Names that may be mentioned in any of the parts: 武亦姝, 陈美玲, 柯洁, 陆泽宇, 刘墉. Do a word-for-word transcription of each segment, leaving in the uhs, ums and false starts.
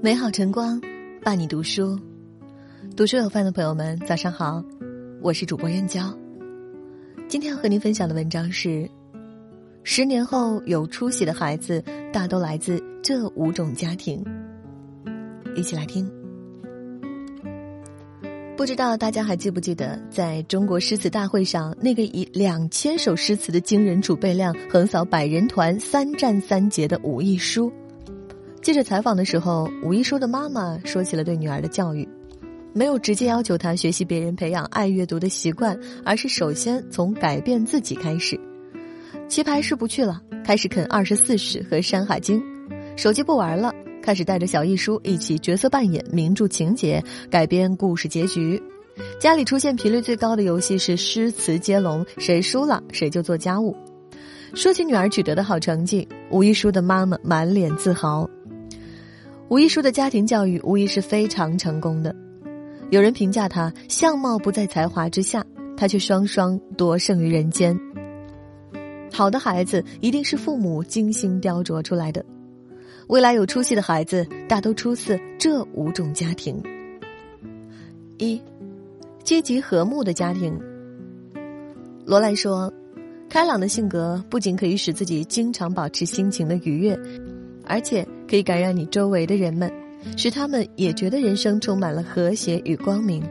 美好晨光伴你读书，读书有范的朋友们早上好，我是主播任娇。今天要和您分享的文章是十年后有出息的孩子大都来自这五种家庭，一起来听。不知道大家还记不记得在中国诗词大会上那个以两千首诗词的惊人储备量横扫百人团三战三捷的武亦姝。记者采访的时候，武亦姝的妈妈说起了对女儿的教育，没有直接要求她学习别人培养爱阅读的习惯，而是首先从改变自己开始。棋牌室不去了，开始啃二十四史和山海经；手机不玩了，开始带着小亦姝一起角色扮演名著情节，改编故事结局。家里出现频率最高的游戏是诗词接龙，谁输了谁就做家务。说起女儿取得的好成绩，武亦姝的妈妈满脸自豪。武亦姝的家庭教育无疑是非常成功的，有人评价她相貌不在才华之下，她却双双夺胜于人间。好的孩子一定是父母精心雕琢出来的，未来有出息的孩子大都出自这五种家庭。一，积极和睦的家庭。罗兰说，开朗的性格不仅可以使自己经常保持心情的愉悦，而且可以感染你周围的人们，使他们也觉得人生充满了和谐与光明。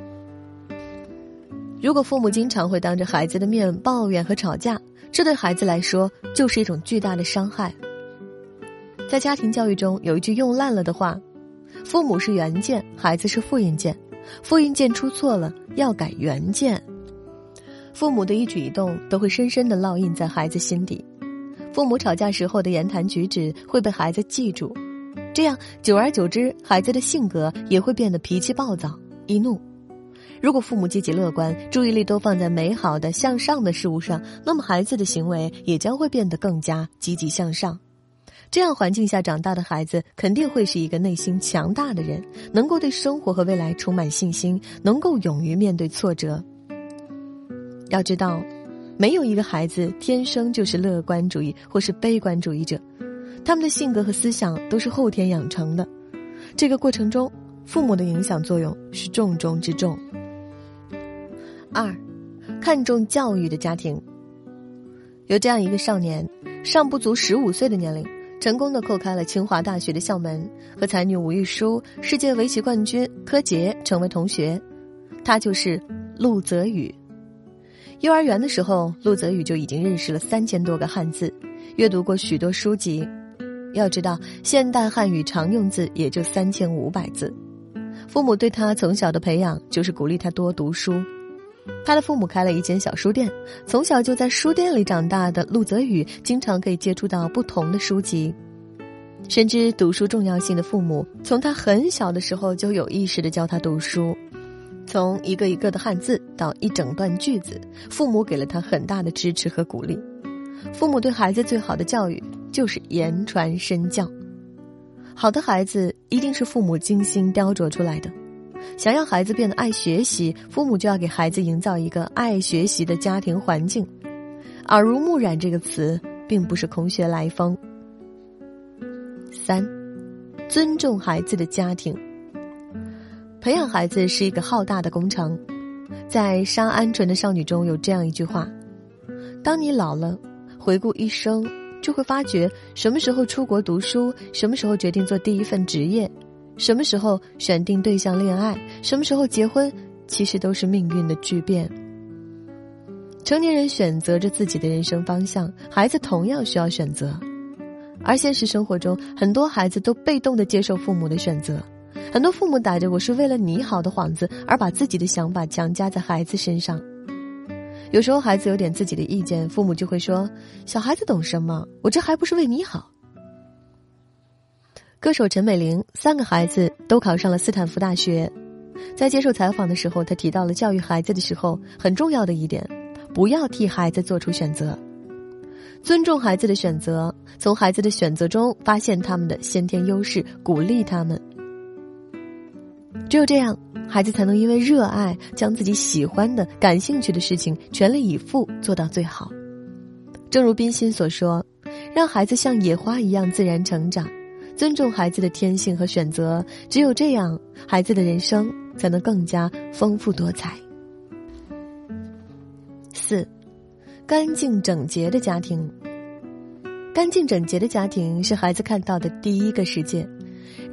如果父母经常会当着孩子的面抱怨和吵架，这对孩子来说就是一种巨大的伤害。在家庭教育中有一句用烂了的话，父母是原件，孩子是复印件，复印件出错了要改原件。父母的一举一动都会深深地烙印在孩子心底，父母吵架时候的言谈举止会被孩子记住，这样久而久之，孩子的性格也会变得脾气暴躁易怒。如果父母积极乐观，注意力都放在美好的向上的事物上，那么孩子的行为也将会变得更加积极向上。这样环境下长大的孩子肯定会是一个内心强大的人，能够对生活和未来充满信心，能够勇于面对挫折。要知道，没有一个孩子天生就是乐观主义或是悲观主义者，他们的性格和思想都是后天养成的。这个过程中，父母的影响作用是重中之重。二，看重教育的家庭。有这样一个少年，尚不足十五岁的年龄，成功地叩开了清华大学的校门，和才女武亦姝、世界围棋冠军柯洁成为同学。他就是陆泽宇。幼儿园的时候，陆泽宇就已经认识了三千多个汉字，阅读过许多书籍。要知道，现代汉语常用字也就三千五百字。父母对他从小的培养就是鼓励他多读书。他的父母开了一间小书店，从小就在书店里长大的陆泽宇经常可以接触到不同的书籍。深知读书重要性的父母，从他很小的时候就有意识地教他读书，从一个一个的汉字到一整段句子，父母给了他很大的支持和鼓励。父母对孩子最好的教育就是言传身教。好的孩子一定是父母精心雕琢出来的。想要孩子变得爱学习，父母就要给孩子营造一个爱学习的家庭环境。耳濡目染这个词并不是空穴来风。三，尊重孩子的家庭。培养孩子是一个浩大的工程。在《杀鹌鹑的少女》中有这样一句话，当你老了回顾一生，就会发觉什么时候出国读书，什么时候决定做第一份职业，什么时候选定对象恋爱，什么时候结婚，其实都是命运的巨变。成年人选择着自己的人生方向，孩子同样需要选择。而现实生活中，很多孩子都被动地接受父母的选择，很多父母打着我是为了你好的幌子，而把自己的想法强加在孩子身上。有时候孩子有点自己的意见，父母就会说，小孩子懂什么，我这还不是为你好。歌手陈美玲三个孩子都考上了斯坦福大学。在接受采访的时候，她提到了教育孩子的时候很重要的一点，不要替孩子做出选择，尊重孩子的选择，从孩子的选择中发现他们的先天优势，鼓励他们。只有这样，孩子才能因为热爱，将自己喜欢的感兴趣的事情全力以赴做到最好。正如冰心所说，让孩子像野花一样自然成长，尊重孩子的天性和选择，只有这样，孩子的人生才能更加丰富多彩。四，干净整洁的家庭。干净整洁的家庭是孩子看到的第一个世界。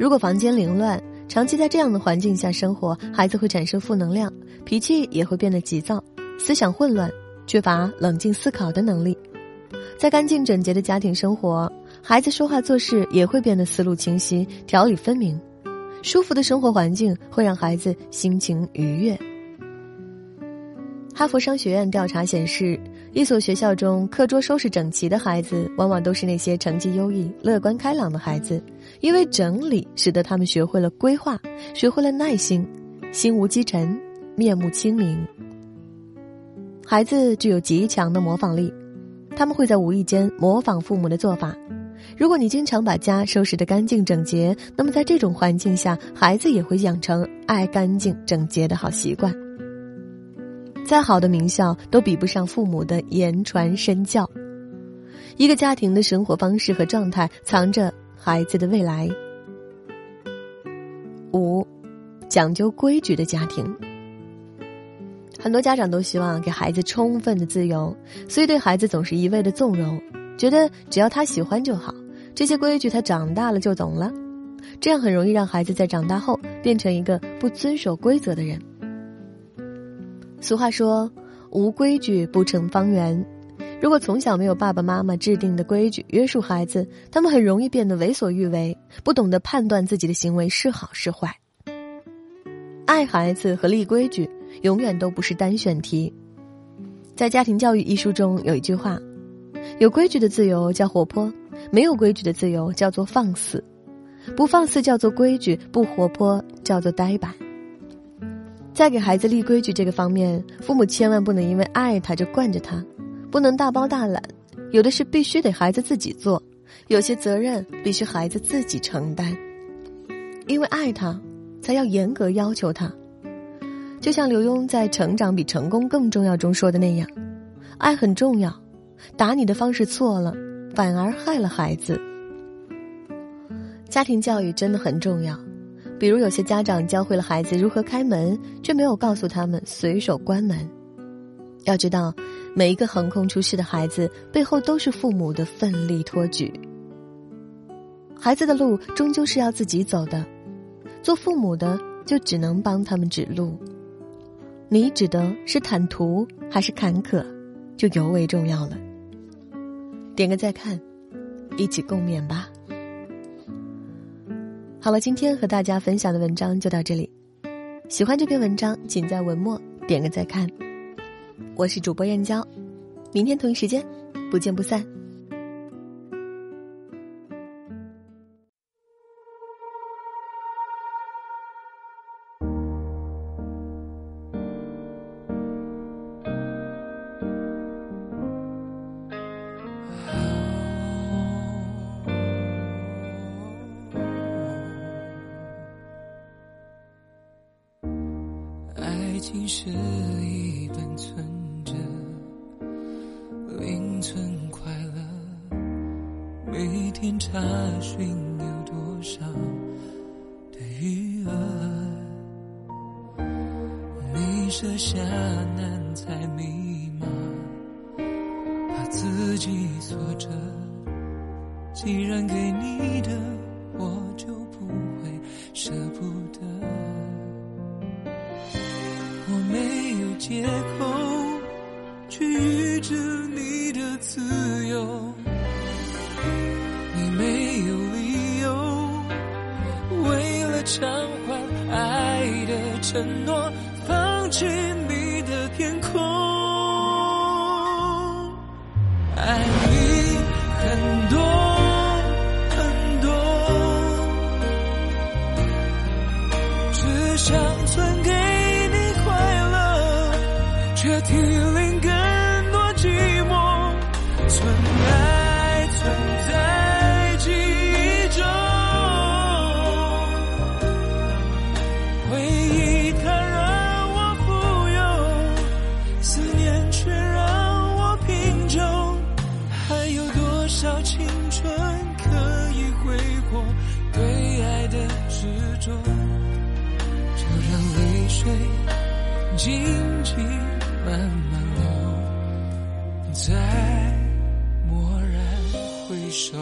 如果房间凌乱，长期在这样的环境下生活，孩子会产生负能量，脾气也会变得急躁，思想混乱，缺乏冷静思考的能力。在干净整洁的家庭生活，孩子说话做事也会变得思路清晰，条理分明。舒服的生活环境会让孩子心情愉悦。哈佛商学院调查显示，一所学校中课桌收拾整齐的孩子，往往都是那些成绩优异、乐观开朗的孩子，因为整理使得他们学会了规划，学会了耐心，心无积尘，面目清明。孩子具有极强的模仿力，他们会在无意间模仿父母的做法。如果你经常把家收拾得干净整洁，那么在这种环境下，孩子也会养成爱干净整洁的好习惯。再好的名校都比不上父母的言传身教。一个家庭的生活方式和状态藏着孩子的未来。五，讲究规矩的家庭。很多家长都希望给孩子充分的自由，所以对孩子总是一味的纵容，觉得只要他喜欢就好，这些规矩他长大了就懂了。这样很容易让孩子在长大后变成一个不遵守规则的人。俗话说，无规矩不成方圆。如果从小没有爸爸妈妈制定的规矩约束孩子，他们很容易变得为所欲为，不懂得判断自己的行为是好是坏。爱孩子和立规矩永远都不是单选题。在《家庭教育》一书中有一句话，有规矩的自由叫活泼，没有规矩的自由叫做放肆，不放肆叫做规矩，不活泼叫做呆板。在给孩子立规矩这个方面，父母千万不能因为爱他就惯着他，不能大包大揽，有的事必须得孩子自己做，有些责任必须孩子自己承担。因为爱他，才要严格要求他。就像刘墉在《成长比成功更重要》中说的那样，爱很重要，打你的方式错了，反而害了孩子。家庭教育真的很重要。比如有些家长教会了孩子如何开门，却没有告诉他们随手关门。要知道，每一个横空出世的孩子背后都是父母的奋力托举。孩子的路终究是要自己走的，做父母的就只能帮他们指路。你指的是坦途还是坎坷，就尤为重要了。点个再看，一起共勉吧。好了，今天和大家分享的文章就到这里。喜欢这篇文章，请在文末点个再看。我是主播燕娇，明天同一时间，不见不散。爱情是一本存折，零存快乐，每天查询有多少的余额。你设下难猜密码，怕自己挫折，既然给你的，我就不会舍不得。没有借口去预知你的自由，你没有理由为了偿还爱的承诺，放弃你的天空。爱你很多很多，只想存给却提炼更多寂寞，存爱存在记忆中，回忆它让我富有，思念却让我贫穷。中，就让泪水静静慢慢流，再蓦然回首。